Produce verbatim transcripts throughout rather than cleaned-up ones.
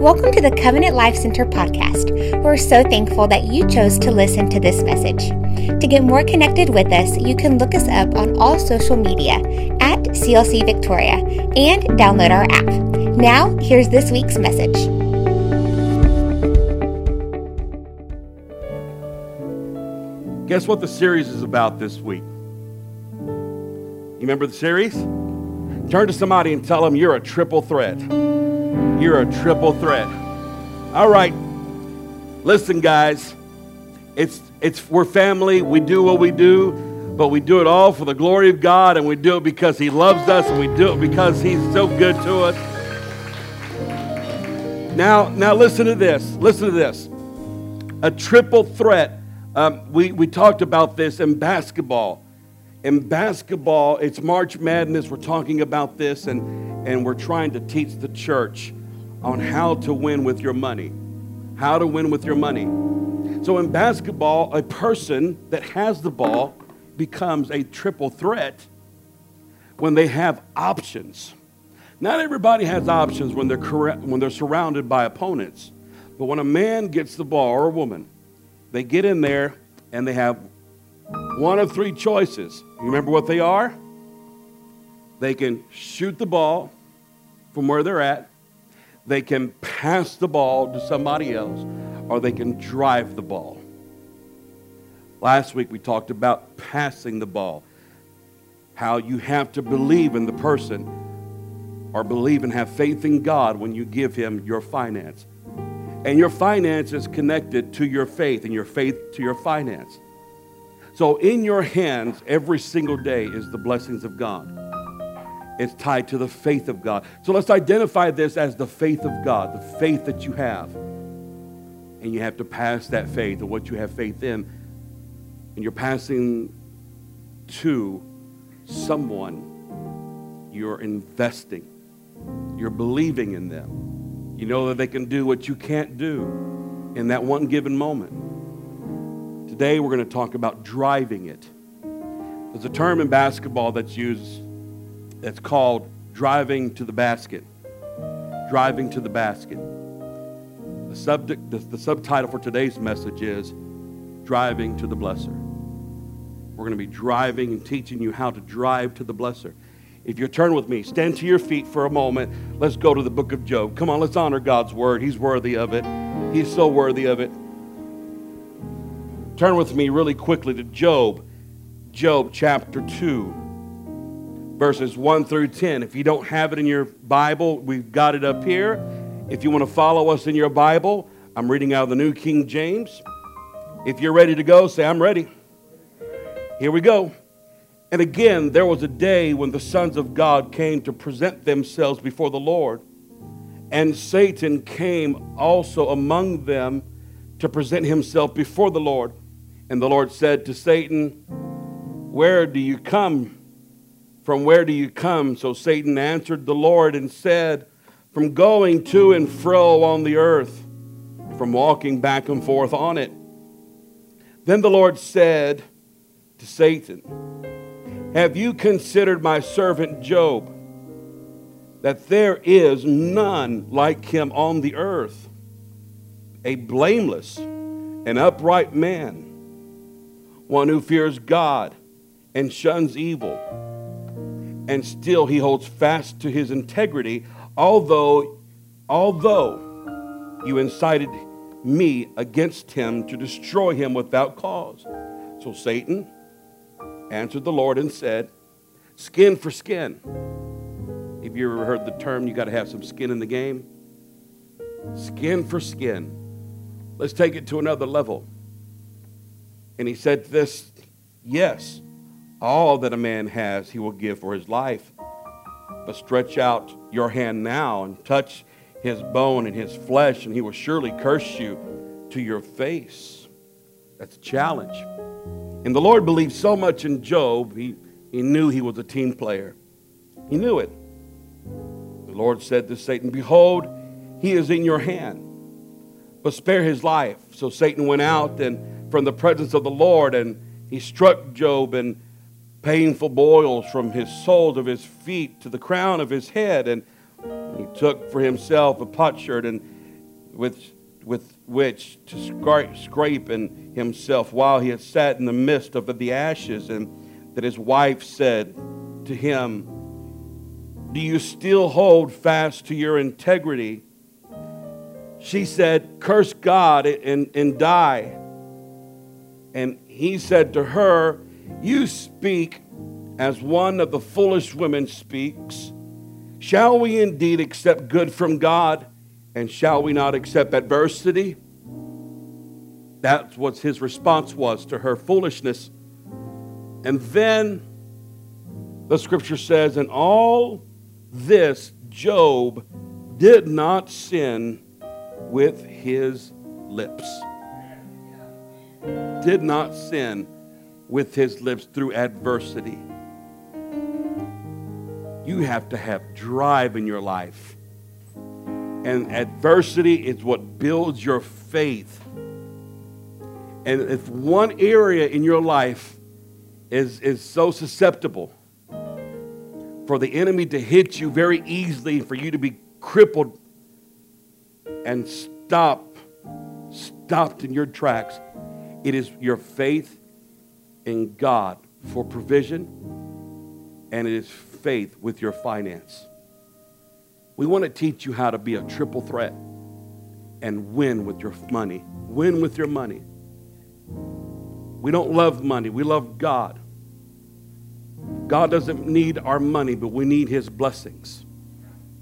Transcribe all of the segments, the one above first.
Welcome to the Covenant Life Center podcast. We're so thankful that you chose to listen to this message. To get more connected with us, you can look us up on all social media at C L C Victoria and download our app. Now, here's this week's message. Guess what the series is about this week? You remember the series? Turn to somebody and tell them you're a triple threat. You're a triple threat. All right. Listen, guys. It's it's we're family. We do what we do, but we do it all for the glory of God, and we do it because He loves us, and we do it because He's so good to us. Now, now listen to this. Listen to this. A triple threat. Um, we, we talked about this in basketball. In basketball, it's March Madness. We're talking about this, and, and we're trying to teach the church on how to win with your money. How to win with your money. So in basketball, a person that has the ball becomes a triple threat when they have options. Not everybody has options when they're correct, when they're surrounded by opponents. But when a man gets the ball, or a woman, they get in there and they have one of three choices. You remember what they are? They can shoot the ball from where they're at. They can pass the ball to somebody else, or they can drive the ball. Last week we talked about passing the ball, how you have to believe in the person or believe and have faith in God when you give Him your finance. And your finance is connected to your faith, and your faith to your finance. So in your hands every single day is the blessings of God. It's tied to the faith of God. So let's identify this as the faith of God, the faith that you have. And you have to pass that faith, or what you have faith in. And you're passing to someone. You're investing. You're believing in them. You know that they can do what you can't do in that one given moment. Today we're going to talk about driving it. There's a term in basketball that's used that's called driving to the basket. Driving to the basket. The subject, the, the subtitle for today's message is Driving to the Blesser. We're going to be driving and teaching you how to drive to the blesser. If you turn with me, stand to your feet for a moment. Let's go to the book of Job. Come on, let's honor God's word. He's worthy of it. He's so worthy of it. Turn with me really quickly to Job, Job chapter two, verses one through ten. If you don't have it in your Bible, we've got it up here. If you want to follow us in your Bible, I'm reading out of the New King James. If you're ready to go, say, I'm ready. Here we go. And again, there was a day when the sons of God came to present themselves before the Lord, and Satan came also among them to present himself before the Lord. And the Lord said to Satan, where do you come? From where do you come? So Satan answered the Lord and said, from going to and fro on the earth, from walking back and forth on it. Then the Lord said to Satan, have you considered my servant Job, that there is none like him on the earth, a blameless and upright man, one who fears God and shuns evil, and still he holds fast to his integrity, although, although you incited me against him to destroy him without cause. So Satan answered the Lord and said, skin for skin. If you ever heard the term, you got to have some skin in the game. Skin for skin. Let's take it to another level. And he said this, yes, all that a man has he will give for his life. But stretch out your hand now and touch his bone and his flesh, and he will surely curse you to your face. That's a challenge. And the Lord believed so much in Job, he, he knew he was a team player. He knew it. The Lord said to Satan, behold, he is in your hand, but spare his life. So Satan went out and from the presence of the Lord, and he struck Job, and painful boils from his soles of his feet to the crown of his head. And he took for himself a potsherd and with, with which to scra- scrape in himself while he had sat in the midst of the ashes, and that his wife said to him, "Do you still hold fast to your integrity?" She said, "Curse God and, and die." And he said to her, "You speak as one of the foolish women speaks. Shall we indeed accept good from God, and shall we not accept adversity?" That's what his response was to her foolishness. And then the scripture says, "And all this Job did not sin with his lips." Did not sin with his lips through adversity. You have to have drive in your life. And adversity is what builds your faith. And if one area in your life is, is so susceptible for the enemy to hit you very easily, for you to be crippled and stop, stopped in your tracks, it is your faith in God for provision, and it is faith with your finance. We want to teach you how to be a triple threat and win with your money. Win with your money. We don't love money. We love God. God doesn't need our money, but we need his blessings.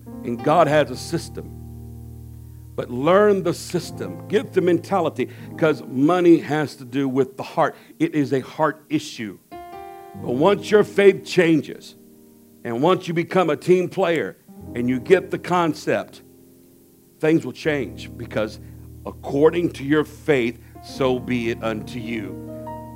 And God has a system. But learn the system. Get the mentality, because money has to do with the heart. It is a heart issue. But once your faith changes, and once you become a team player, and you get the concept, things will change, because according to your faith, so be it unto you.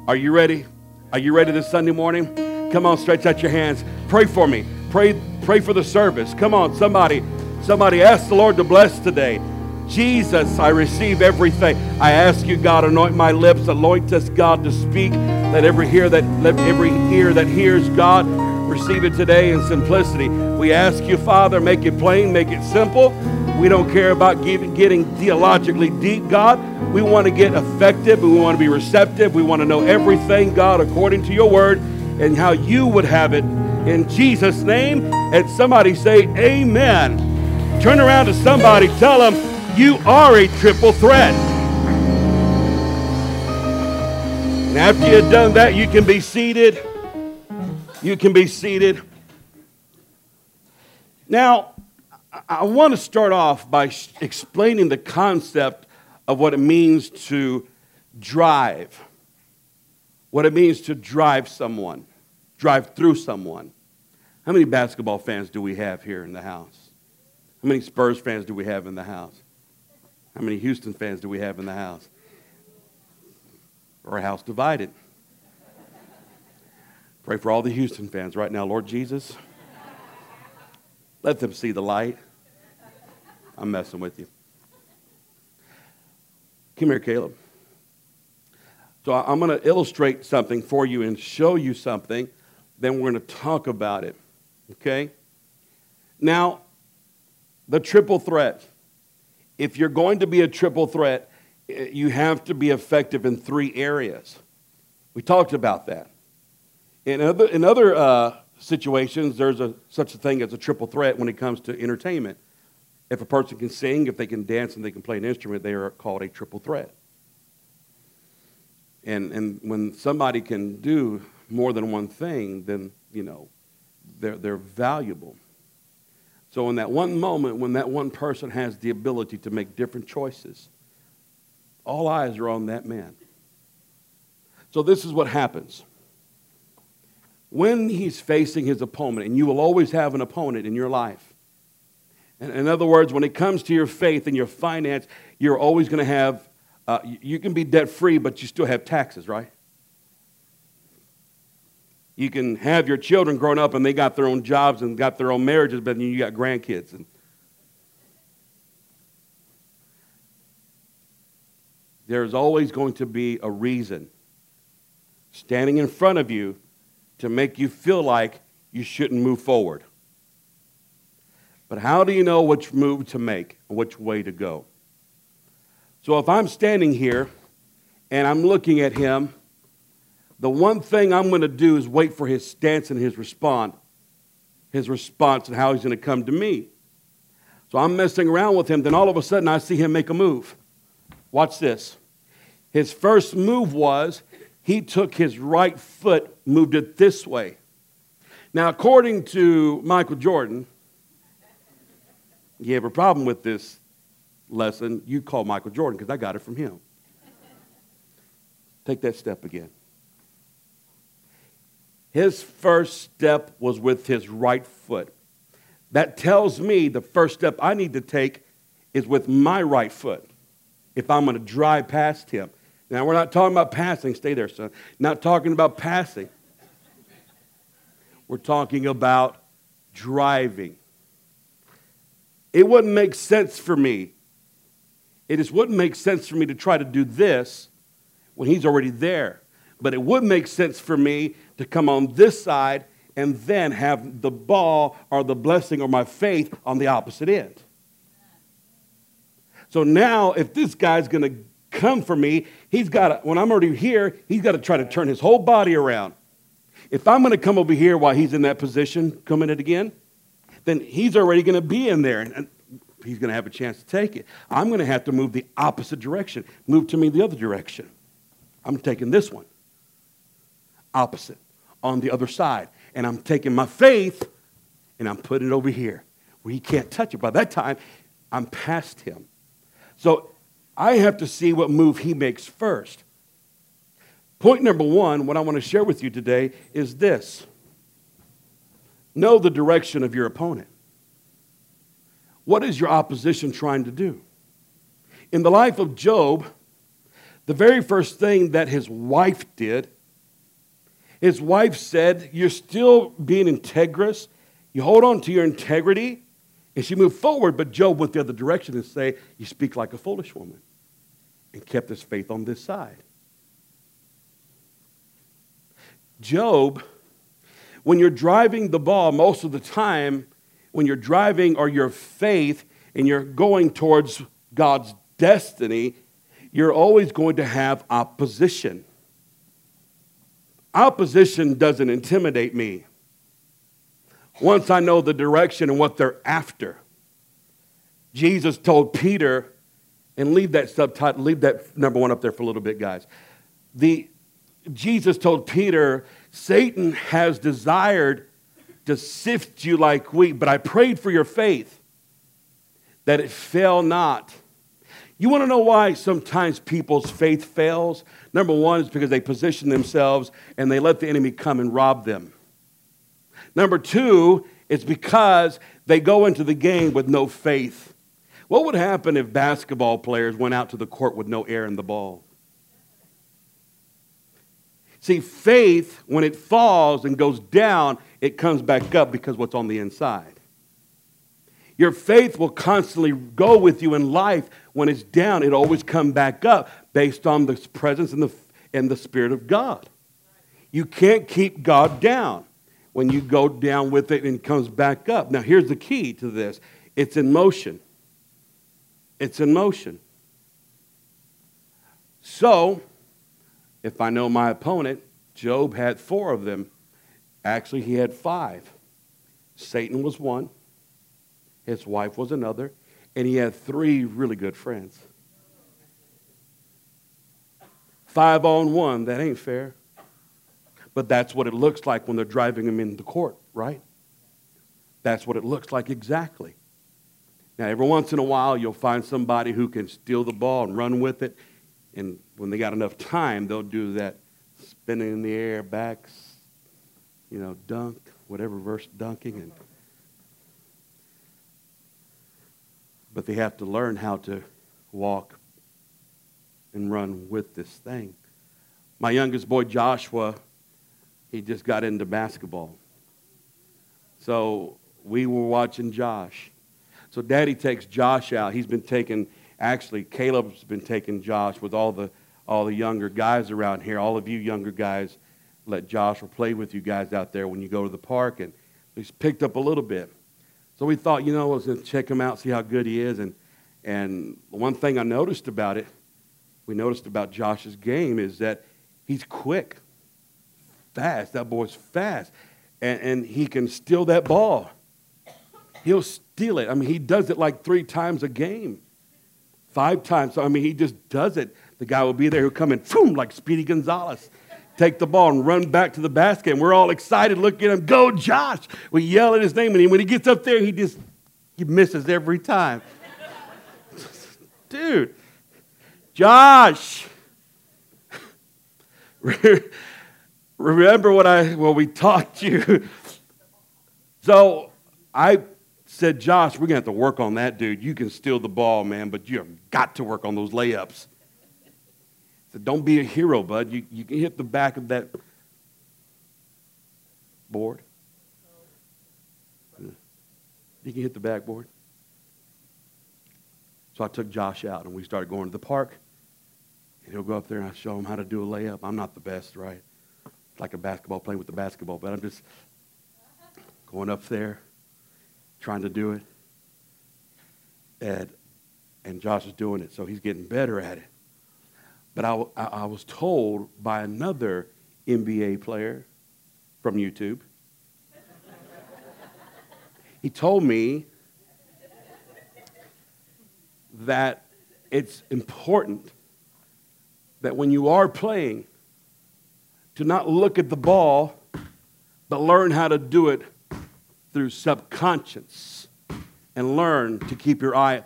Are you ready? Are you ready this Sunday morning? Come on, stretch out your hands. Pray for me. Pray, pray for the service. Come on, somebody. Somebody ask the Lord to bless today. Jesus, I receive everything. I ask you, God, anoint my lips, anoint us, God, to speak. Let every ear that let every ear that hears, God, receive it today in simplicity. We ask you, Father, make it plain, make it simple. We don't care about getting, getting theologically deep, God. We want to get effective. We want to be receptive. We want to know everything, God, according to your word and how you would have it. In Jesus' name, and somebody say amen. Turn around to somebody, tell them, you are a triple threat. And after you've done that, you can be seated. You can be seated. Now, I want to start off by explaining the concept of what it means to drive. What it means to drive someone, drive through someone. How many basketball fans do we have here in the house? How many Spurs fans do we have in the house? How many Houston fans do we have in the house? Or a house divided. Pray for all the Houston fans right now. Lord Jesus, let them see the light. I'm messing with you. Come here, Caleb. So I'm going to illustrate something for you and show you something. Then we're going to talk about it. Okay? Now, the triple threat. If you're going to be a triple threat, you have to be effective in three areas. We talked about that. In other, in other uh, situations, there's a, such a thing as a triple threat when it comes to entertainment. If a person can sing, if they can dance, and they can play an instrument, they are called a triple threat. And, and when somebody can do more than one thing, then, you know, they're, they're valuable. So in that one moment, when that one person has the ability to make different choices, all eyes are on that man. So this is what happens. When he's facing his opponent, and you will always have an opponent in your life. And in other words, when it comes to your faith and your finance, you're always going to have, uh, you can be debt-free, but you still have taxes, right? You can have your children grown up and they got their own jobs and got their own marriages, but then you got grandkids. And there's always going to be a reason standing in front of you to make you feel like you shouldn't move forward. But how do you know which move to make and which way to go? So if I'm standing here and I'm looking at him, the one thing I'm going to do is wait for his stance and his response, his response and how he's going to come to me. So I'm messing around with him. Then all of a sudden I see him make a move. Watch this. His first move was he took his right foot, moved it this way. Now, according to Michael Jordan, you have a problem with this lesson, you call Michael Jordan because I got it from him. Take that step again. His first step was with his right foot. That tells me the first step I need to take is with my right foot if I'm going to drive past him. Now, we're not talking about passing. Stay there, son. Not talking about passing. We're talking about driving. It wouldn't make sense for me. It just wouldn't make sense for me to try to do this when he's already there. But it would make sense for me to come on this side and then have the ball or the blessing or my faith on the opposite end. So now if this guy's going to come for me, he's got to, when I'm already here, he's got to try to turn his whole body around. If I'm going to come over here while he's in that position, come in it again, then he's already going to be in there, and he's going to have a chance to take it. I'm going to have to move the opposite direction. Move to me the other direction. I'm taking this one. Opposite. On the other side. And I'm taking my faith, and I'm putting it over here where he can't touch it. By that time, I'm past him. So I have to see what move he makes first. Point number one, what I want to share with you today is this. Know the direction of your opponent. What is your opposition trying to do? In the life of Job, the very first thing that his wife did, his wife said, you're still being integrous. You hold on to your integrity. And she moved forward, but Job went the other direction and said, you speak like a foolish woman, and kept his faith on this side. Job, when you're driving the ball, most of the time, when you're driving or your faith and you're going towards God's destiny, you're always going to have opposition. Opposition doesn't intimidate me once I know the direction and what they're after. Jesus told Peter, and leave that subtitle, leave that number one up there for a little bit, guys. The Jesus told Peter, Satan has desired to sift you like wheat, but I prayed for your faith that it fail not. You want to know why sometimes people's faith fails? Number one is because they position themselves and they let the enemy come and rob them. Number two is because they go into the game with no faith. What would happen if basketball players went out to the court with no air in the ball? See, faith, when it falls and goes down, it comes back up because what's on the inside. Your faith will constantly go with you in life. When it's down, it'll always come back up based on the presence and the, and the Spirit of God. You can't keep God down when you go down with it and it comes back up. Now, here's the key to this. It's in motion. It's in motion. So, if I know my opponent, Job had four of them. Actually, he had five. Satan was one. His wife was another. And he had three really good friends. Five on one, that ain't fair. But that's what it looks like when they're driving him in the court, right? That's what it looks like exactly. Now, every once in a while, you'll find somebody who can steal the ball and run with it. And when they got enough time, they'll do that spinning in the air, back, you know, dunk, whatever verse, dunking. And but they have to learn how to walk and run with this thing. My youngest boy, Joshua, he just got into basketball. So we were watching Josh. So Daddy takes Josh out. He's been taking... Actually, Caleb's been taking Josh with all the all the younger guys around here. All of you younger guys, let Josh or play with you guys out there when you go to the park. And he's picked up a little bit. So we thought, you know, let's check him out, see how good he is. And, And one thing I noticed about it, we noticed about Josh's game, is that he's quick, fast. That boy's fast. And, and he can steal that ball. He'll steal it. I mean, he does it like three times a game, five times. So, I mean, he just does it. The guy will be there. He'll come in, boom, like Speedy Gonzalez, take the ball and run back to the basket. And we're all excited looking at him. Go, Josh. We yell at his name. And when he gets up there, he just he misses every time. Dude, Josh. Remember what I, well, we taught you. So I said, Josh, we're going to have to work on that, dude. You can steal the ball, man, but you've got to work on those layups. I said, don't be a hero, bud. You, you can hit the back of that board. You can hit the backboard. So I took Josh out, and we started going to the park. And he'll go up there, and I show him how to do a layup. I'm not the best, right? Like a basketball, playing with the basketball, but I'm just going up there, trying to do it, and and Josh is doing it, so he's getting better at it. But I, I, I was told by another N B A player from YouTube. He told me that it's important that when you are playing, to not look at the ball, but learn how to do it through subconscious and learn to keep your eye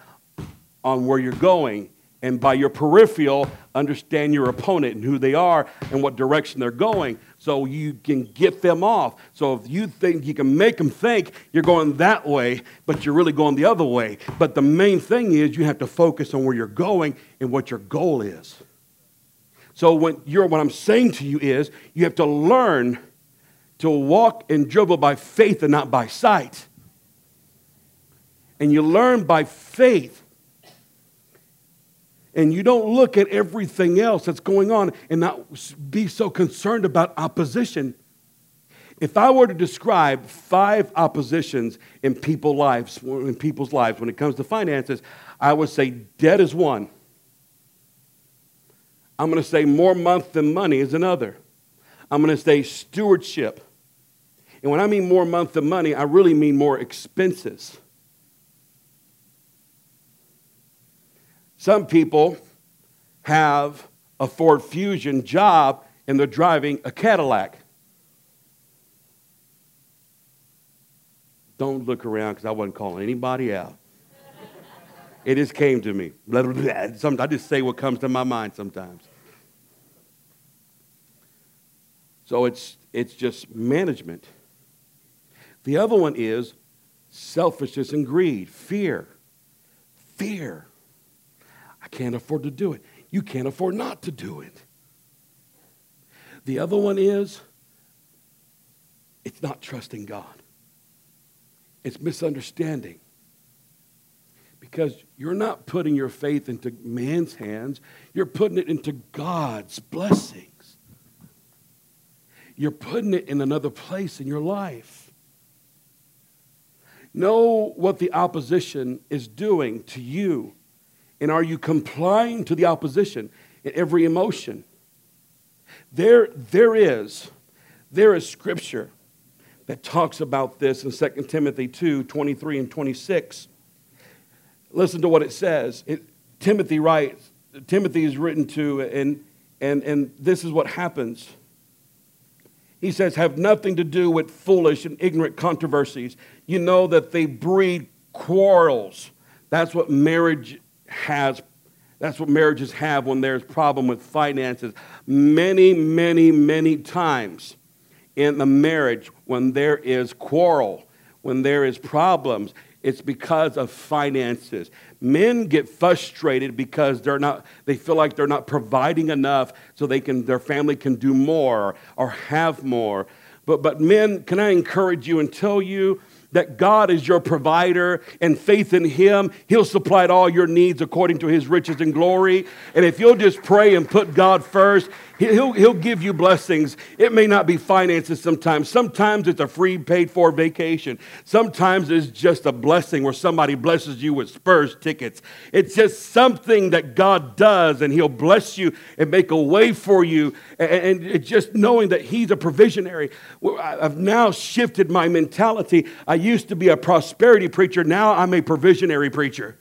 on where you're going, and by your peripheral, understand your opponent and who they are and what direction they're going so you can get them off. So if you think you can make them think you're going that way, but you're really going the other way. But the main thing is you have to focus on where you're going and what your goal is. So when you're, what I'm saying to you is you have to learn to walk and dribble by faith and not by sight. And you learn by faith. And you don't look at everything else that's going on and not be so concerned about opposition. If I were to describe five oppositions in people's lives, in people's lives when it comes to finances, I would say debt is one. I'm going to say more month than money is another. I'm going to say stewardship. And when I mean more month than money, I really mean more expenses. Some people have a Ford Fusion job and they're driving a Cadillac. Don't look around because I wasn't calling anybody out. It just came to me. Blah, blah, blah. Sometimes I just say what comes to my mind sometimes. So it's, it's just management. The other one is selfishness and greed, fear. Fear. I can't afford to do it. You can't afford not to do it. The other one is it's not trusting God. It's misunderstanding. Because you're not putting your faith into man's hands. You're putting it into God's blessings. You're putting it in another place in your life. Know what the opposition is doing to you. And are you complying to the opposition in every emotion? There, there is, there is scripture that talks about this in Second Timothy two, twenty-three and twenty-six. Listen to what it says. It, Timothy writes, Timothy is written to, and, and, and this is what happens. He says, have nothing to do with foolish and ignorant controversies. You know that they breed quarrels. That's what marriage has. That's what marriages have when there's a problem with finances. Many, many, many times in the marriage when there is quarrel, when there is problems, it's because of finances. Men get frustrated because they're not, they feel like they're not providing enough so they can, their family can do more or have more. But but men, can I encourage you and tell you that God is your provider, and faith in him, he'll supply all your needs according to his riches and glory. And if you'll just pray and put God first, He'll, he'll give you blessings. It may not be finances sometimes. Sometimes it's a free paid for vacation. Sometimes it's just a blessing where somebody blesses you with Spurs tickets. It's just something that God does, and he'll bless you and make a way for you. And, and just knowing that he's a provisionary. I've now shifted my mentality. I used to be a prosperity preacher. Now I'm a provisionary preacher.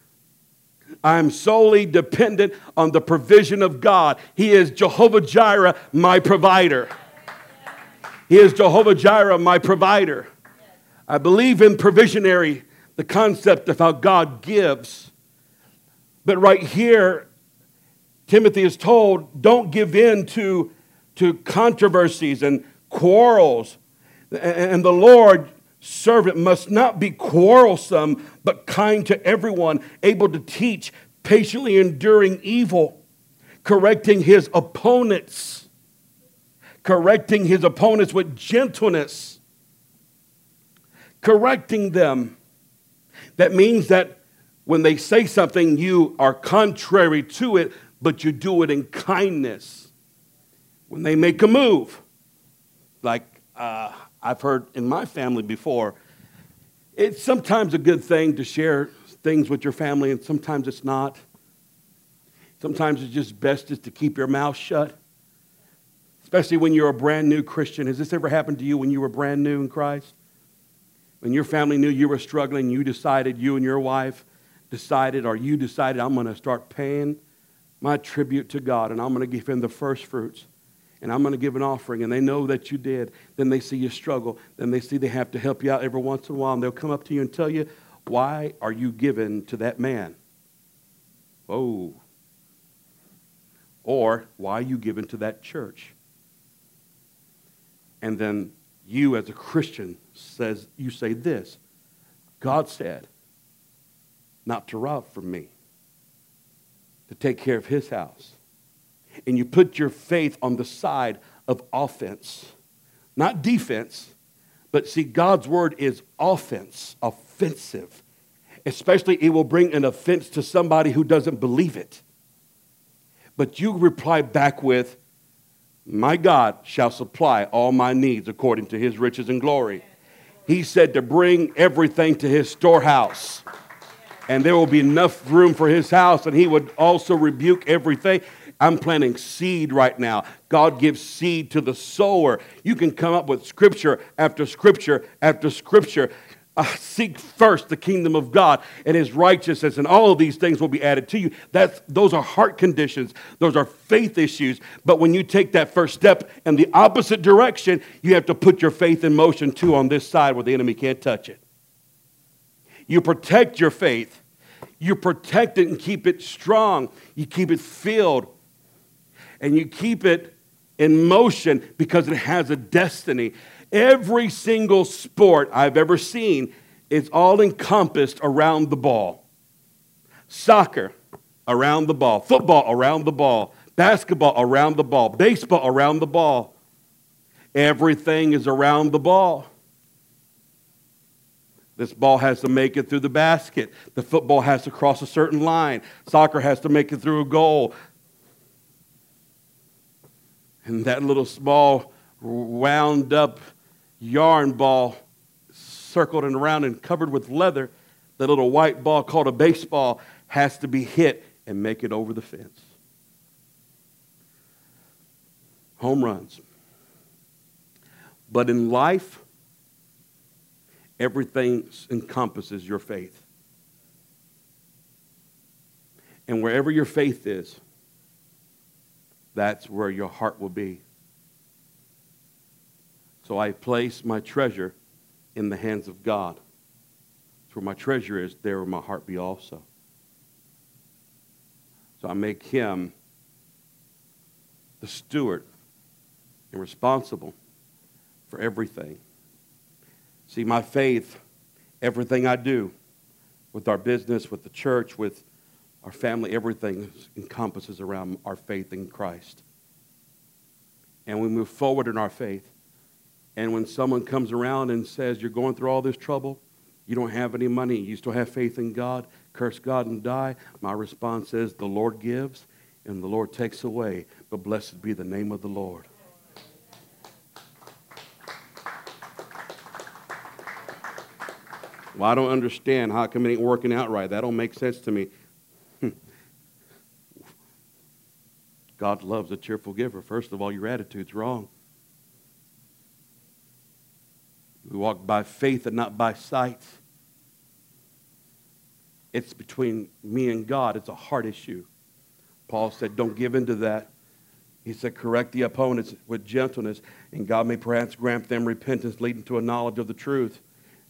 I'm solely dependent on the provision of God. He is Jehovah Jireh, my provider. He is Jehovah Jireh, my provider. I believe in provisionary, the concept of how God gives. But right here, Timothy is told, don't give in to, to controversies and quarrels. And the Lord... servant must not be quarrelsome, but kind to everyone, able to teach, patiently enduring evil, correcting his opponents, correcting his opponents with gentleness, correcting them. That means that when they say something, you are contrary to it, but you do it in kindness. When they make a move, like, uh, I've heard in my family before, it's sometimes a good thing to share things with your family, and sometimes it's not. Sometimes it's just best just to keep your mouth shut, especially when you're a brand new Christian. Has this ever happened to you when you were brand new in Christ? When your family knew you were struggling, you decided, you and your wife decided, or you decided, I'm going to start paying my tribute to God, and I'm going to give him the first fruits. And I'm going to give an offering, and they know that you did. Then they see you struggle. Then they see they have to help you out every once in a while, and they'll come up to you and tell you, why are you giving to that man? Oh. Or, why are you giving to that church? And then you as a Christian says, you say this, God said not to rob from me, to take care of his house. And you put your faith on the side of offense, not defense, but see, God's word is offense, offensive. Especially it will bring an offense to somebody who doesn't believe it. But you reply back with, my God shall supply all my needs according to his riches and glory. He said to bring everything to his storehouse, and there will be enough room for his house, and he would also rebuke everything. I'm planting seed right now. God gives seed to the sower. You can come up with scripture after scripture after scripture. Uh, seek first the kingdom of God and his righteousness, and all of these things will be added to you. That's, those are heart conditions. Those are faith issues. But when you take that first step in the opposite direction, you have to put your faith in motion too on this side where the enemy can't touch it. You protect your faith. You protect it and keep it strong. You keep it filled. And you keep it in motion because it has a destiny. Every single sport I've ever seen is all encompassed around the ball. Soccer, around the ball. Football, around the ball. Basketball, around the ball. Baseball, around the ball. Everything is around the ball. This ball has to make it through the basket. The football has to cross a certain line. Soccer has to make it through a goal. And that little small wound up yarn ball circled and around and covered with leather, that little white ball called a baseball, has to be hit and make it over the fence. Home runs. But in life, everything encompasses your faith. And wherever your faith is, that's where your heart will be. So I place my treasure in the hands of God. That's where my treasure is, there will my heart be also. So I make him the steward and responsible for everything. See, my faith, everything I do with our business, with the church, with our family, everything encompasses around our faith in Christ. And we move forward in our faith. And when someone comes around and says, you're going through all this trouble, You don't have any money. You still have faith in God. Curse God and die. My response is, the Lord gives and the Lord takes away, but blessed be the name of the Lord. Well, I don't understand how come it ain't working out right. That don't make sense to me. God loves a cheerful giver. First of all, your attitude's wrong. We walk by faith and not by sight. It's between me and God. It's a heart issue. Paul said, don't give in to that. He said, correct the opponents with gentleness, and God may perhaps grant them repentance leading to a knowledge of the truth.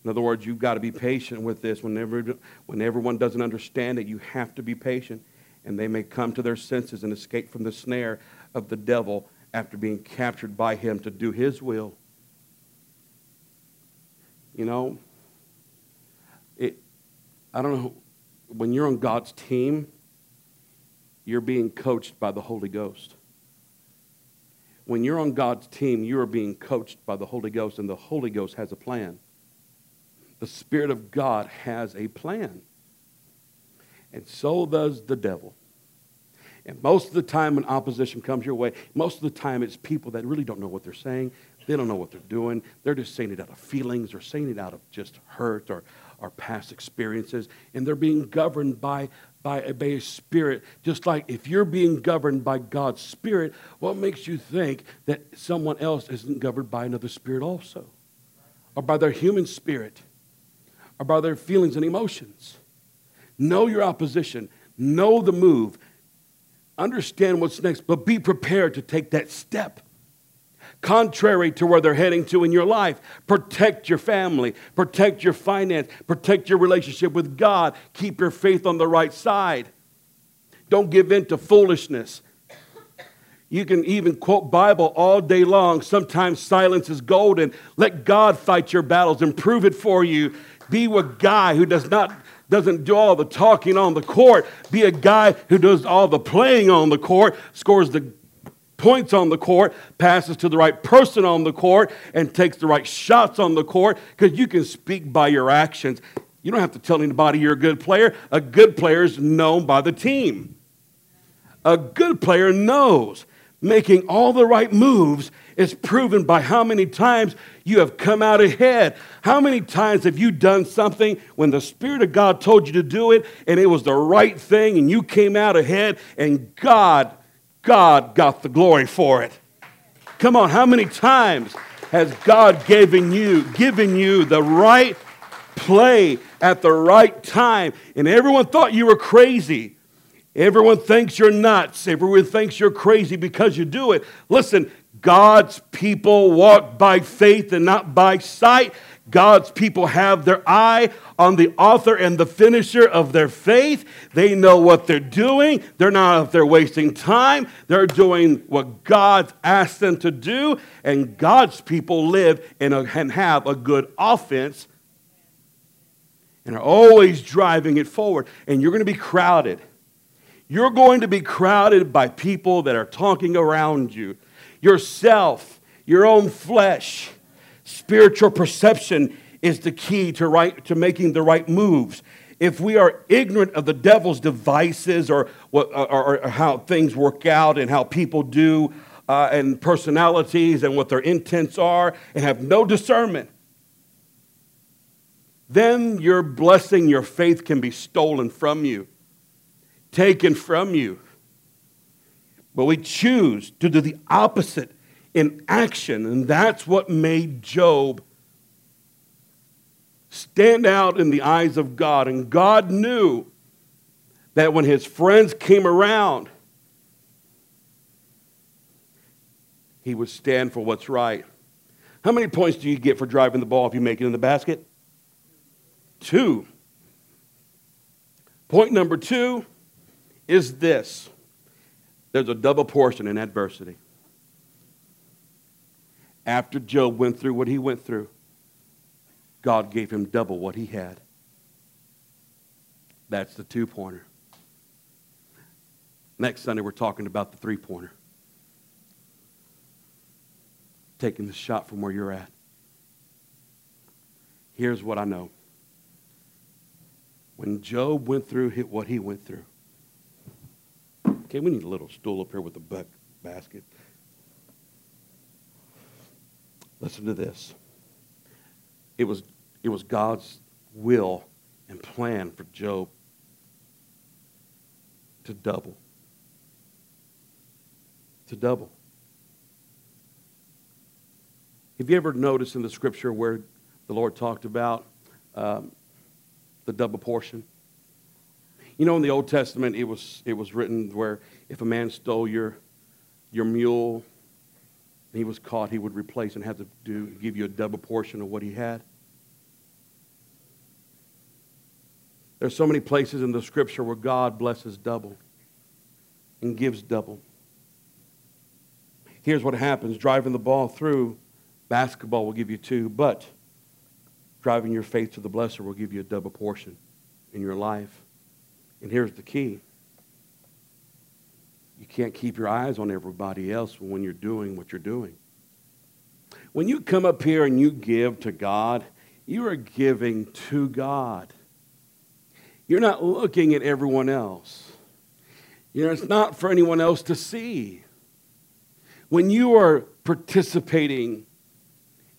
In other words, you've got to be patient with this. Whenever, when everyone doesn't understand it, you have to be patient, and they may come to their senses and escape from the snare of the devil after being captured by him to do his will. You know, it, I don't know, when you're on God's team, you're being coached by the Holy Ghost. When you're on God's team, you are being coached by the Holy Ghost, and the Holy Ghost has a plan. The Spirit of God has a plan. And so does the devil. And most of the time when opposition comes your way, most of the time it's people that really don't know what they're saying. They don't know what they're doing. They're just saying it out of feelings, or saying it out of just hurt, or, or past experiences. And they're being governed by, by, by a spirit. Just like if you're being governed by God's Spirit, what makes you think that someone else isn't governed by another spirit also? Or by their human spirit? Or by their feelings and emotions. Know your opposition. Know the move. Understand what's next, but be prepared to take that step. Contrary to where they're heading to in your life, protect your family, protect your finance, protect your relationship with God. Keep your faith on the right side. Don't give in to foolishness. You can even quote Bible all day long. Sometimes silence is golden. Let God fight your battles and prove it for you. Be a guy who does not, doesn't do all the talking on the court. Be a guy who does all the playing on the court, scores the points on the court, passes to the right person on the court, and takes the right shots on the court, because you can speak by your actions. You don't have to tell anybody you're a good player. A good player is known by the team. A good player knows. Making all the right moves is proven by how many times you have come out ahead. How many times have you done something when the Spirit of God told you to do it, and it was the right thing, and you came out ahead, and God, God got the glory for it? Come on, how many times has God given you, given you the right play at the right time, and everyone thought you were crazy? Everyone thinks you're nuts. Everyone thinks you're crazy because you do it. Listen, God's people walk by faith and not by sight. God's people have their eye on the author and the finisher of their faith. They know what they're doing. They're not out there wasting time. They're doing what God's asked them to do. And God's people live in a, and have a good offense, and are always driving it forward. And you're going to be crowded. You're going to be crowded by people that are talking around you. Yourself, your own flesh. Spiritual perception is the key to, right, to making the right moves. If we are ignorant of the devil's devices, or, what, or, or how things work out, and how people do, uh, and personalities, and what their intents are, and have no discernment, then your blessing, your faith can be stolen from you. Taken from you. But we choose to do the opposite in action, and that's what made Job stand out in the eyes of God. And God knew that when his friends came around, he would stand for what's right. How many points do you get for driving the ball if you make it in the basket? Two. Point number two is this: there's a double portion in adversity. After Job went through what he went through, God gave him double what he had. That's the two-pointer. Next Sunday, we're talking about the three-pointer. Taking the shot from where you're at. Here's what I know. when Job went through what he went through. Okay, we need a little stool up here with a buck basket. Listen to this. It was, it was God's will and plan for Job to double. To double. Have you ever noticed in the scripture where the Lord talked about um, the double portion? You know, in the Old Testament, it was it was written where if a man stole your your mule and he was caught, he would replace and have to do give you a double portion of what he had. There's so many places in the scripture where God blesses double and gives double. Here's what happens. Driving the ball through basketball will give you two, but driving your faith to the blesser will give you a double portion in your life. And here's the key. You can't keep your eyes on everybody else when you're doing what you're doing. When you come up here and you give to God, you are giving to God. You're not looking at everyone else. You know, it's not for anyone else to see. When you are participating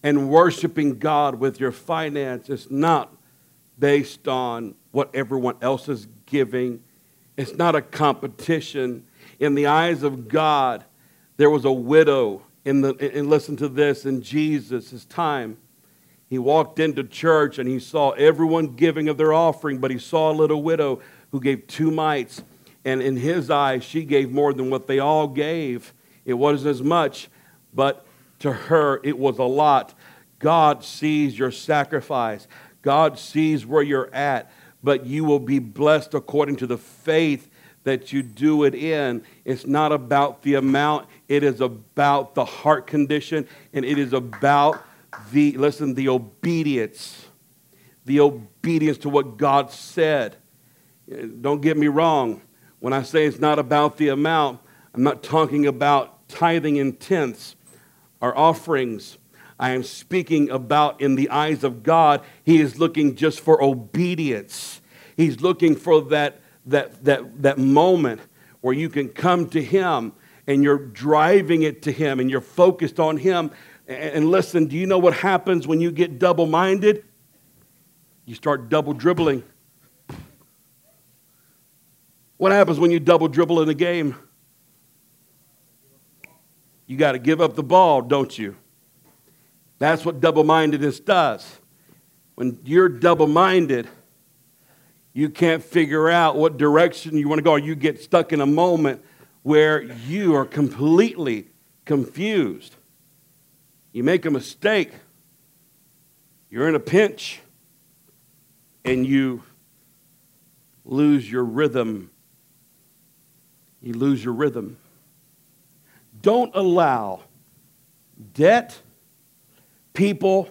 and worshiping God with your finance, it's not based on what everyone else is giving. It's not a competition. In the eyes of God, there was a widow in the, and listen to this, in Jesus' time. He walked into church and he saw everyone giving of their offering, but he saw a little widow who gave two mites. And in his eyes, she gave more than what they all gave. It wasn't as much, but to her it was a lot. God sees your sacrifice. God sees where you're at, but you will be blessed according to the faith that you do it in. It's not about the amount. It is about the heart condition, and it is about the, listen, the obedience. The obedience to what God said. Don't get me wrong. When I say it's not about the amount, I'm not talking about tithing in tenths or offerings. I am speaking about in the eyes of God, He is looking just for obedience. He's looking for that, that, that, that moment where you can come to Him and you're driving it to Him and you're focused on Him. And listen, do you know what happens when you get double-minded? You start double dribbling. What happens when you double dribble in a game? You got to give up the ball, don't you? That's what double-mindedness does. When you're double-minded, you can't figure out what direction you want to go. You get stuck in a moment where you are completely confused. You make a mistake. You're in a pinch. And you lose your rhythm. You lose your rhythm. Don't allow debt, people,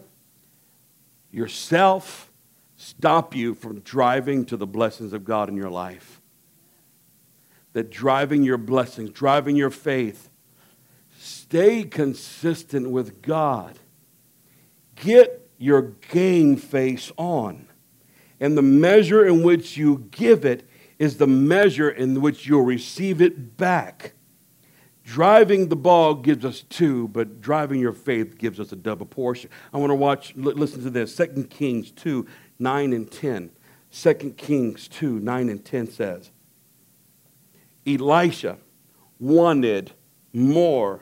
yourself, stop you from driving to the blessings of God in your life. That driving your blessings, driving your faith, stay consistent with God. Get your game face on. And the measure in which you give it is the measure in which you'll receive it back. Driving the ball gives us two, but driving your faith gives us a double portion. I want to watch, listen to this, Second Kings two, nine and ten. Second Kings two, nine and ten says, Elisha wanted more.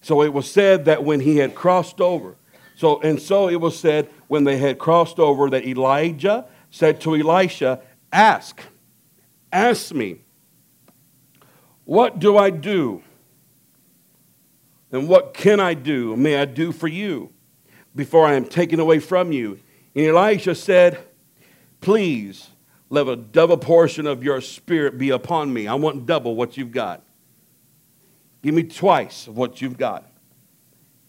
So it was said that when he had crossed over, so and so it was said when they had crossed over that Elijah said to Elisha, ask, ask me, what do I do? And what can I do, may I do for you before I am taken away from you? And Elisha said, please, let a double portion of your spirit be upon me. I want double what you've got. Give me twice of what you've got.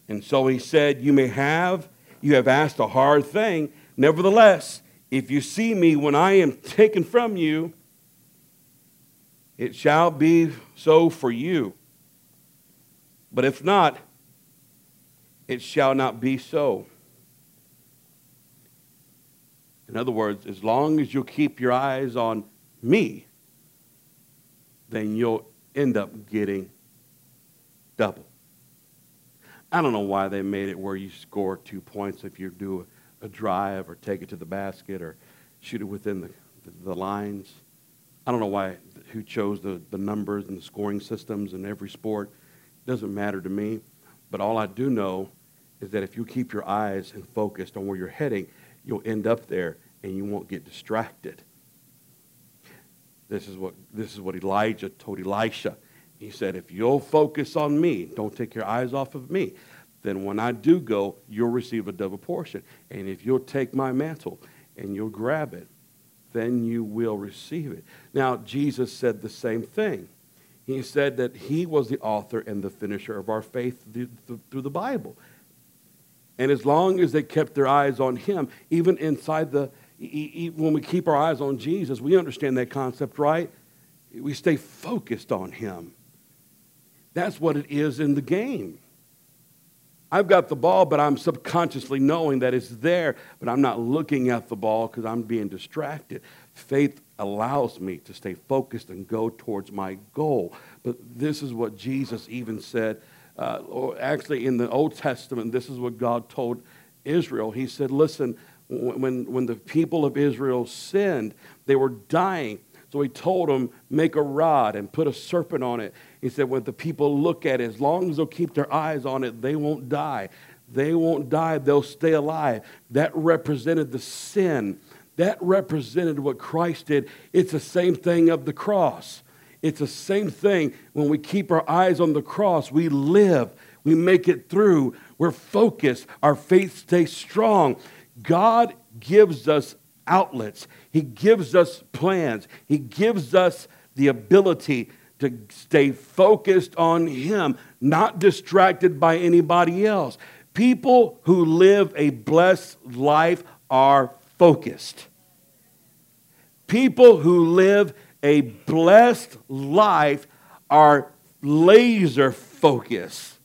And so he said, you may have, you have asked a hard thing. Nevertheless, if you see me when I am taken from you, it shall be so for you. But if not, it shall not be so. In other words, as long as you keep your eyes on me, then you'll end up getting double. I don't know why they made it where you score two points if you do a, a drive or take it to the basket or shoot it within the, the, the lines. I don't know why, who chose the, the numbers and the scoring systems in every sport. It doesn't matter to me. But all I do know is that if you keep your eyes and focused on where you're heading, you'll end up there and you won't get distracted. This is what, this is what Elijah told Elisha. He said, if you'll focus on me, don't take your eyes off of me, then when I do go, you'll receive a double portion. And if you'll take my mantle and you'll grab it, then you will receive it. Now, Jesus said the same thing. He said that he was the author and the finisher of our faith through the Bible. And as long as they kept their eyes on him, even inside the, when we keep our eyes on Jesus, we understand that concept, right? We stay focused on him. That's what it is in the game. I've got the ball, but I'm subconsciously knowing that it's there, but I'm not looking at the ball because I'm being distracted. Faith allows me to stay focused and go towards my goal. But this is what Jesus even said, uh, or actually in the Old Testament, this is what God told Israel. He said, listen, when, when the people of Israel sinned, they were dying. So he told them, make a rod and put a serpent on it. He said, when the people look at it, as long as they'll keep their eyes on it, they won't die. They won't die. They'll stay alive. That represented the sin. That represented what Christ did. It's the same thing of the cross. It's the same thing. When we keep our eyes on the cross, we live. We make it through. We're focused. Our faith stays strong. God gives us outlets. He gives us plans. He gives us the ability to stay focused on him, not distracted by anybody else. People who live a blessed life are focused. People who live a blessed life are laser focused.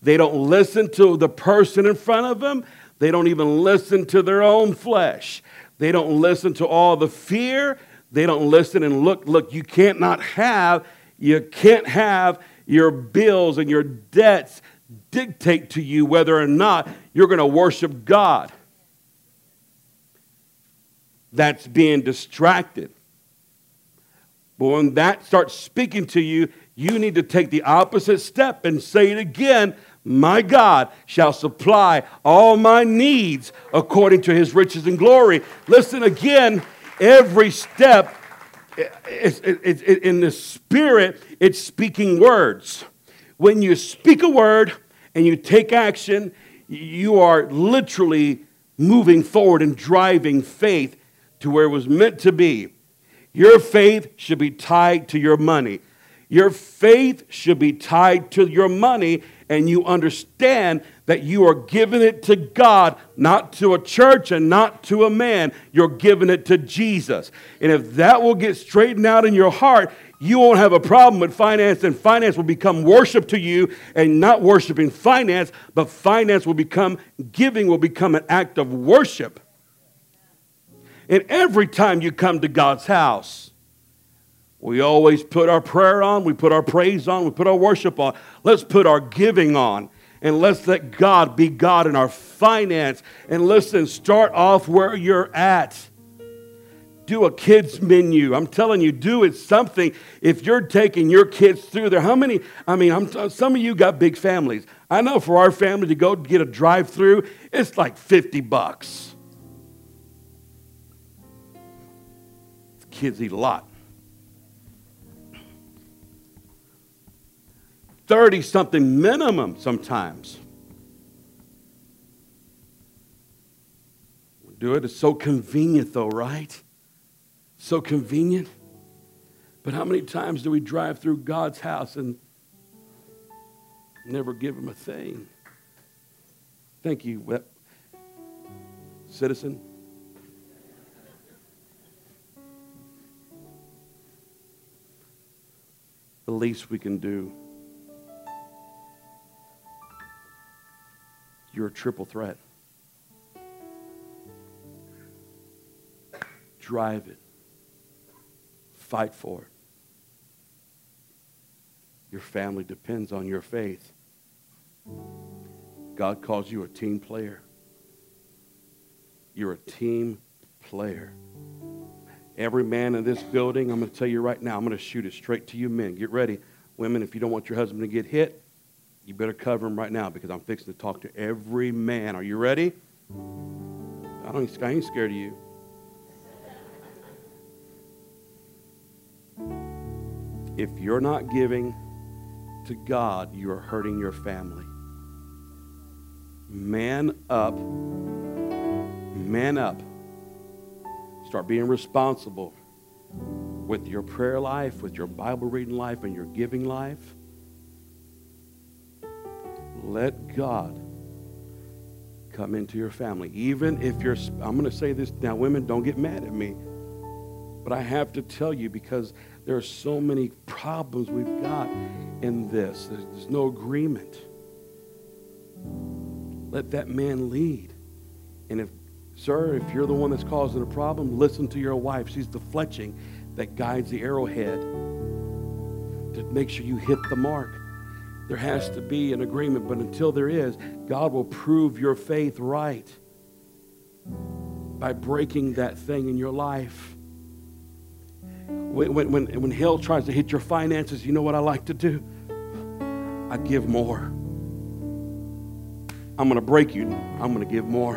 They don't listen to the person in front of them. They don't even listen to their own flesh. They don't listen to all the fear. They don't listen and look, look, you can't not have, you can't have your bills and your debts dictate to you whether or not you're going to worship God. That's being distracted. But when that starts speaking to you, you need to take the opposite step and say it again. My God shall supply all my needs according to his riches and glory. Listen again, every step is, is, is, in the spirit, it's speaking words. When you speak a word and you take action, you are literally moving forward and driving faith to where it was meant to be. Your faith should be tied to your money. Your faith should be tied to your money, and you understand that you are giving it to God, not to a church and not to a man. You're giving it to Jesus. And if that will get straightened out in your heart, you won't have a problem with finance, and finance will become worship to you, and not worshiping finance, but finance will become, giving will become an act of worship. And every time you come to God's house, we always put our prayer on, we put our praise on, we put our worship on. Let's put our giving on, and let's let God be God in our finance. And listen, start off where you're at. Do a kids menu. I'm telling you, do it something. If you're taking your kids through there, how many, I mean, I'm t- some of you got big families. I know for our family to go get a drive-through, it's like fifty bucks. Kids eat a lot. thirty-something minimum sometimes. We do it. It's so convenient, though, right? So convenient. But how many times do we drive through God's house and never give him a thing? Thank you, citizen. The least we can do. You're a triple threat. Drive it. Fight for it. Your family depends on your faith. God calls you a team player. You're a team player. Every man in this building, I'm going to tell you right now, I'm going to shoot it straight to you men. Get ready. Women, if you don't want your husband to get hit, you better cover him right now because I'm fixing to talk to every man. Are you ready? I, don't, I ain't scared of you. If you're not giving to God, you are hurting your family. Man up. Man up. Start being responsible with your prayer life, with your Bible reading life, and your giving life. Let God come into your family. Even if you're, I'm going to say this now, women, don't get mad at me. But I have to tell you because there are so many problems we've got in this. There's, there's no agreement. Let that man lead. And if, sir, if you're the one that's causing a problem, listen to your wife. She's the fletching that guides the arrowhead to make sure you hit the mark. There has to be an agreement, but until there is, God will prove your faith right by breaking that thing in your life. When, when, when hell tries to hit your finances, you know what I like to do? I give more. I'm going to break you. I'm going to give more.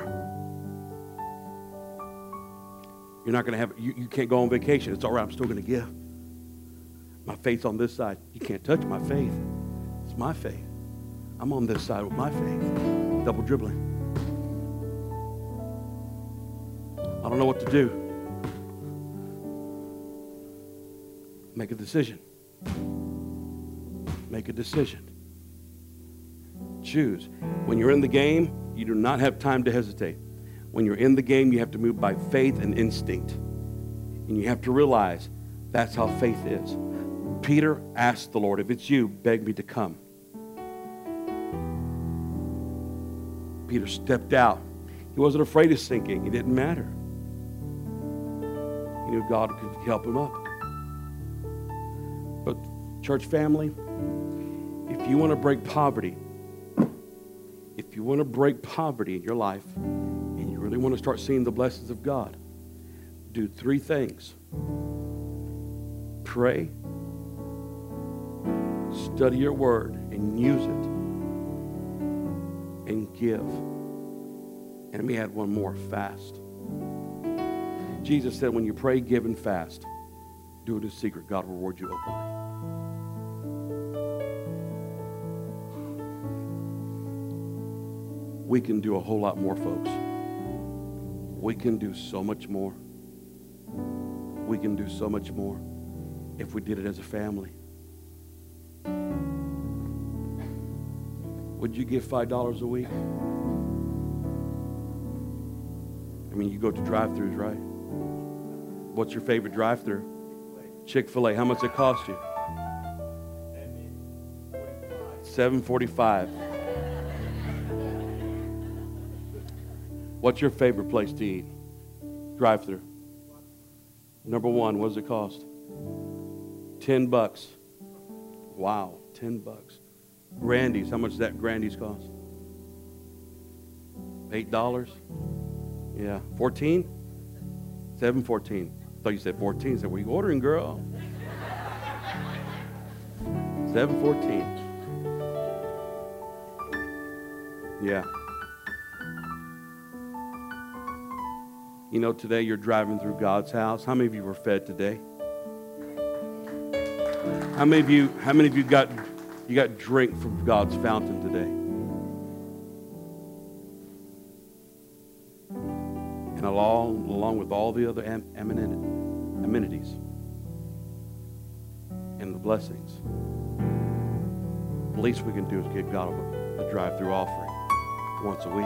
You're not going to have, you, you can't go on vacation. It's all right. I'm still going to give. My faith's on this side. You can't touch my faith. It's my faith. I'm on this side with my faith. Double dribbling. I don't know what to do. Make a decision. Make a decision. Choose. When you're in the game, you do not have time to hesitate. When you're in the game, you have to move by faith and instinct. And you have to realize that's how faith is. Peter asked the Lord, if it's you, beg me to come. Peter stepped out. He wasn't afraid of sinking. It didn't matter. He knew God could help him up. But church family, if you want to break poverty, if you want to break poverty in your life, and you really want to start seeing the blessings of God, do three things. Pray, study your word, and use it, and give. And let me add one more, fast. Jesus said, when you pray, give, and fast. Do it in secret. God will reward you openly. We can do a whole lot more, folks. We can do so much more. We can do so much more if we did it as a family. Would you give five dollars a week? I mean, you go to drive-thrus, right? What's your favorite drive-thru? Chick-fil-A, how much it cost you? seven forty-five. What's your favorite place to eat? Drive-thru. Number one, what does it cost? Ten bucks. Wow, ten bucks. Grandy's, how much does that Grandy's cost? Eight dollars? Yeah. Fourteen? Seven fourteen. I thought you said fourteen. I said, what are you ordering, girl? seven fourteen. Yeah. You know, today you're driving through God's house. How many of you were fed today? How many of you, how many of you got you got drink from God's fountain today? And along, along with all the other am, amen, amenities and the blessings, the least we can do is give God a, a drive-through offering once a week.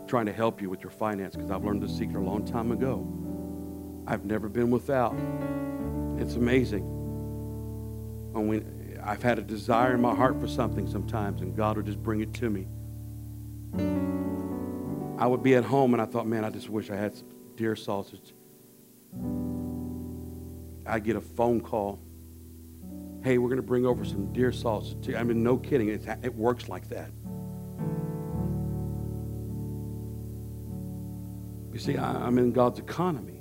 I'm trying to help you with your finance because I've learned this secret a long time ago. I've never been without. It's amazing. When we, I've had a desire in my heart for something sometimes, and God will just bring it to me. I would be at home and I thought, man, I just wish I had some deer sausage. I get a phone call. Hey, we're going to bring over some deer sausage to you. I mean, no kidding. It's, it works like that. You see, I, I'm in God's economy,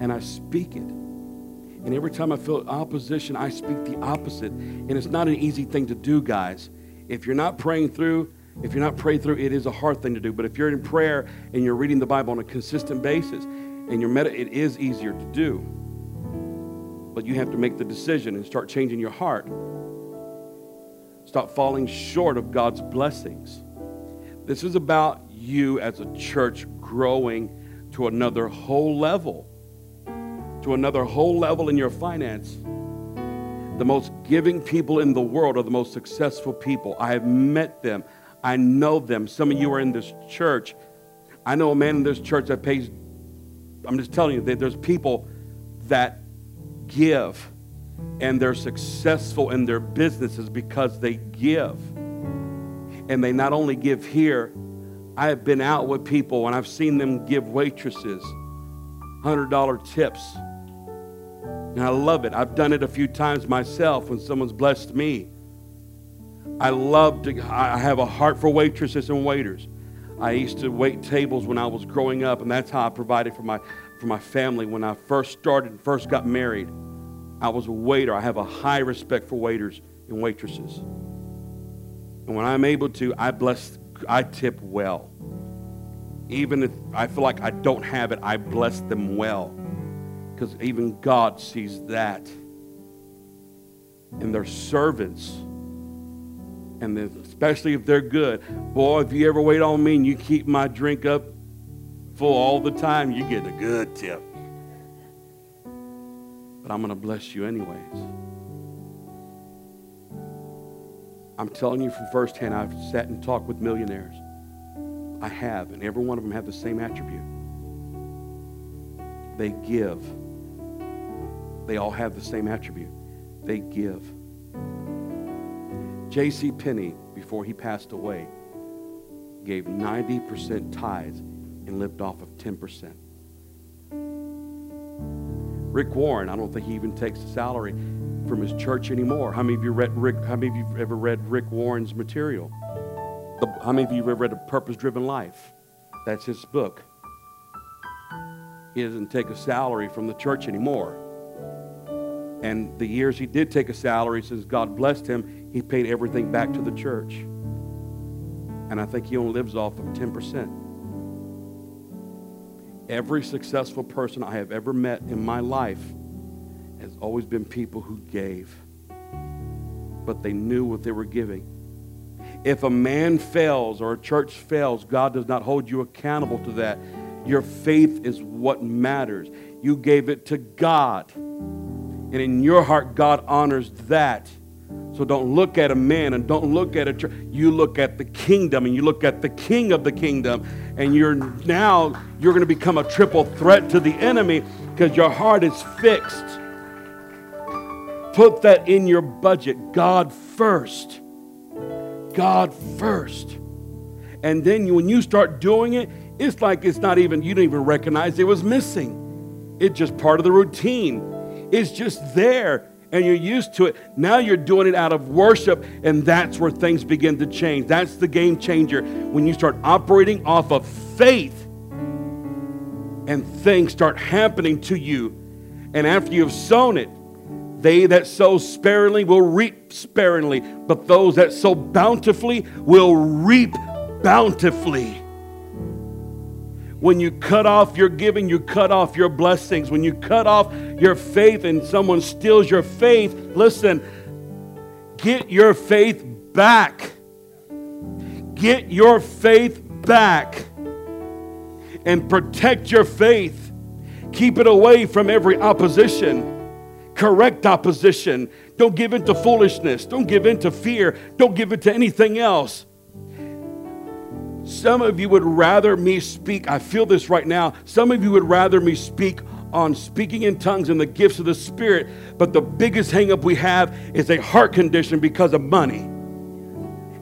and I speak it. And every time I feel opposition, I speak the opposite. And it's not an easy thing to do, guys. If you're not praying through, if you're not praying through, it is a hard thing to do. But if you're in prayer and you're reading the Bible on a consistent basis, and you're med- it is easier to do. But you have to make the decision and start changing your heart. Stop falling short of God's blessings. This is about you as a church growing to another whole level. To another whole level in your finance. The most giving people in the world are the most successful people. I have met them. I know them. Some of you are in this church. I know a man in this church that pays, I'm just telling you, that there's people that give, and they're successful in their businesses because they give. And they not only give here, I have been out with people and I've seen them give waitresses one hundred dollars tips. And I love it. I've done it a few times myself when someone's blessed me. I love to, I have a heart for waitresses and waiters. I used to wait tables when I was growing up, and that's how I provided for my for my family. When I first started, first got married, I was a waiter. I have a high respect for waiters and waitresses. And when I'm able to, I bless, I tip well. Even if I feel like I don't have it, I bless them well. Because even God sees that. And they're servants. And then, especially if they're good. Boy, if you ever wait on me and you keep my drink up full all the time, you get a good tip. But I'm going to bless you anyways. I'm telling you from firsthand, I've sat and talked with millionaires. I have, and every one of them have the same attribute. They give. They all have the same attribute. They give. J C. Penney, before he passed away, gave ninety percent tithes and lived off of ten percent. Rick Warren, I don't think he even takes a salary from his church anymore. How many of you read Rick? How many of you ever read Rick Warren's material? The, how many of you ever read A Purpose Driven Life? That's his book. He doesn't take a salary from the church anymore. And the years he did take a salary, since God blessed him, he paid everything back to the church. And I think he only lives off of ten percent. Every successful person I have ever met in my life has always been people who gave, but they knew what they were giving. If a man fails or a church fails, God does not hold you accountable to that. Your faith is what matters. You gave it to God, and in your heart, God honors that. So don't look at a man and don't look at a church. You look at the kingdom, and you look at the King of the kingdom, and you're now you're going to become a triple threat to the enemy because your heart is fixed. Put that in your budget. God first. God first. And then you, when you start doing it, it's like it's not even, you don't even recognize it was missing. It's just part of the routine. It's just there. And you're used to it. Now you're doing it out of worship, and that's where things begin to change. That's the game changer. When you start operating off of faith, and things start happening to you, and after you've sown it, they that sow sparingly will reap sparingly, but those that sow bountifully will reap bountifully. When you cut off your giving, you cut off your blessings. When you cut off your faith and someone steals your faith, listen, get your faith back. Get your faith back. And protect your faith. Keep it away from every opposition. Correct opposition. Don't give in to foolishness. Don't give in to fear. Don't give in to anything else. Some of you would rather me speak, I feel this right now, some of you would rather me speak on speaking in tongues and the gifts of the Spirit, but the biggest hang up we have is a heart condition because of money.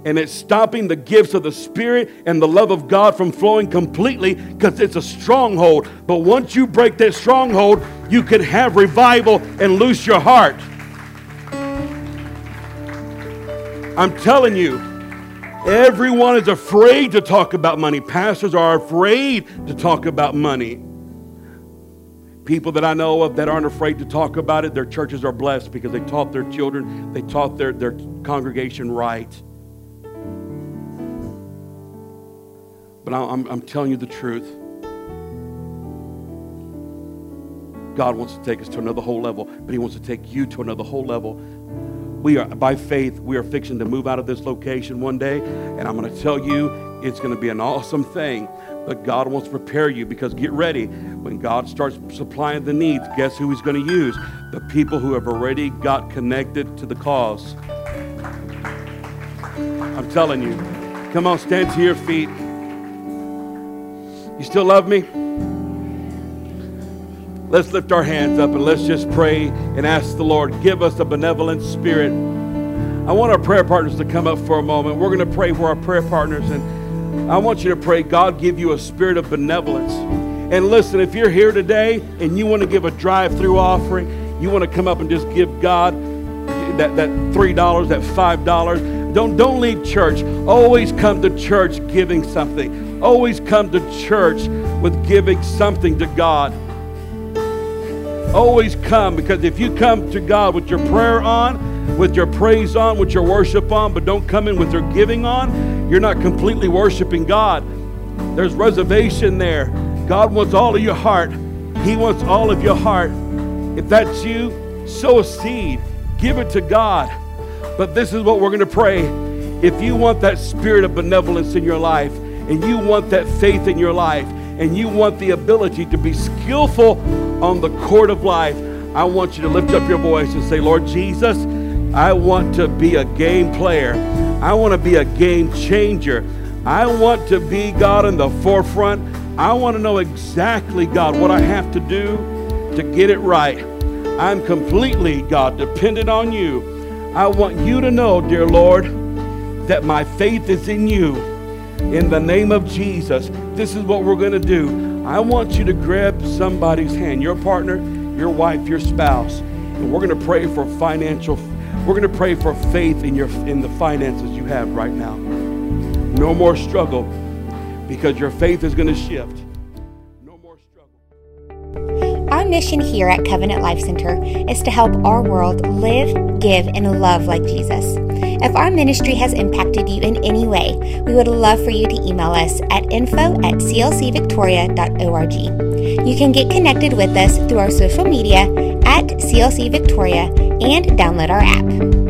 And it's stopping the gifts of the Spirit and the love of God from flowing completely because it's a stronghold. But once you break that stronghold, you can have revival and loose your heart. I'm telling you, everyone is afraid to talk about money. Pastors are afraid to talk about money. People that I know of that aren't afraid to talk about it, their churches are blessed because they taught their children, they taught their, their congregation right. But I'm, I'm telling you the truth. God wants to take us to another whole level, but He wants to take you to another whole level. We are, by faith, we are fixing to move out of this location one day, and I'm going to tell you, it's going to be an awesome thing. But God wants to prepare you, because get ready, when God starts supplying the needs, guess who He's going to use? The people who have already got connected to the cause. I'm telling you. Come on, stand to your feet. You still love me? Let's lift our hands up and let's just pray and ask the Lord, give us a benevolent spirit. I want our prayer partners to come up for a moment. We're going to pray for our prayer partners, and I want you to pray, God, give you a spirit of benevolence. And listen, if you're here today and you want to give a drive-through offering, you want to come up and just give God that, that three dollars, that five dollars, Don't, don't leave church. Always come to church giving something. Always come to church with giving something to God. Always come, because if you come to God with your prayer on, with your praise on, with your worship on, but don't come in with your giving on, you're not completely worshiping God. There's reservation there. God wants all of your heart. He wants all of your heart. If that's you, sow a seed. Give it to God. But this is what we're going to pray. If you want that spirit of benevolence in your life, and you want that faith in your life, and you want the ability to be skillful on the court of life, I want you to lift up your voice and say, Lord Jesus, I want to be a game player. I want to be a game changer. I want to be, God, in the forefront. I want to know exactly, God, what I have to do to get it right. I'm completely, God, dependent on you. I want you to know, dear Lord, that my faith is in you. In the name of Jesus, this is what we're going to do. I want you to grab somebody's hand, your partner, your wife, your spouse, and we're going to pray for financial, we're going to pray for faith in your in the finances you have right now. No more struggle, because your faith is going to shift. Our mission here at Covenant Life Center is to help our world live, give, and love like Jesus. If our ministry has impacted you in any way, we would love for you to email us at info at c l c victoria dot org. You can get connected with us through our social media at C L C Victoria and download our app.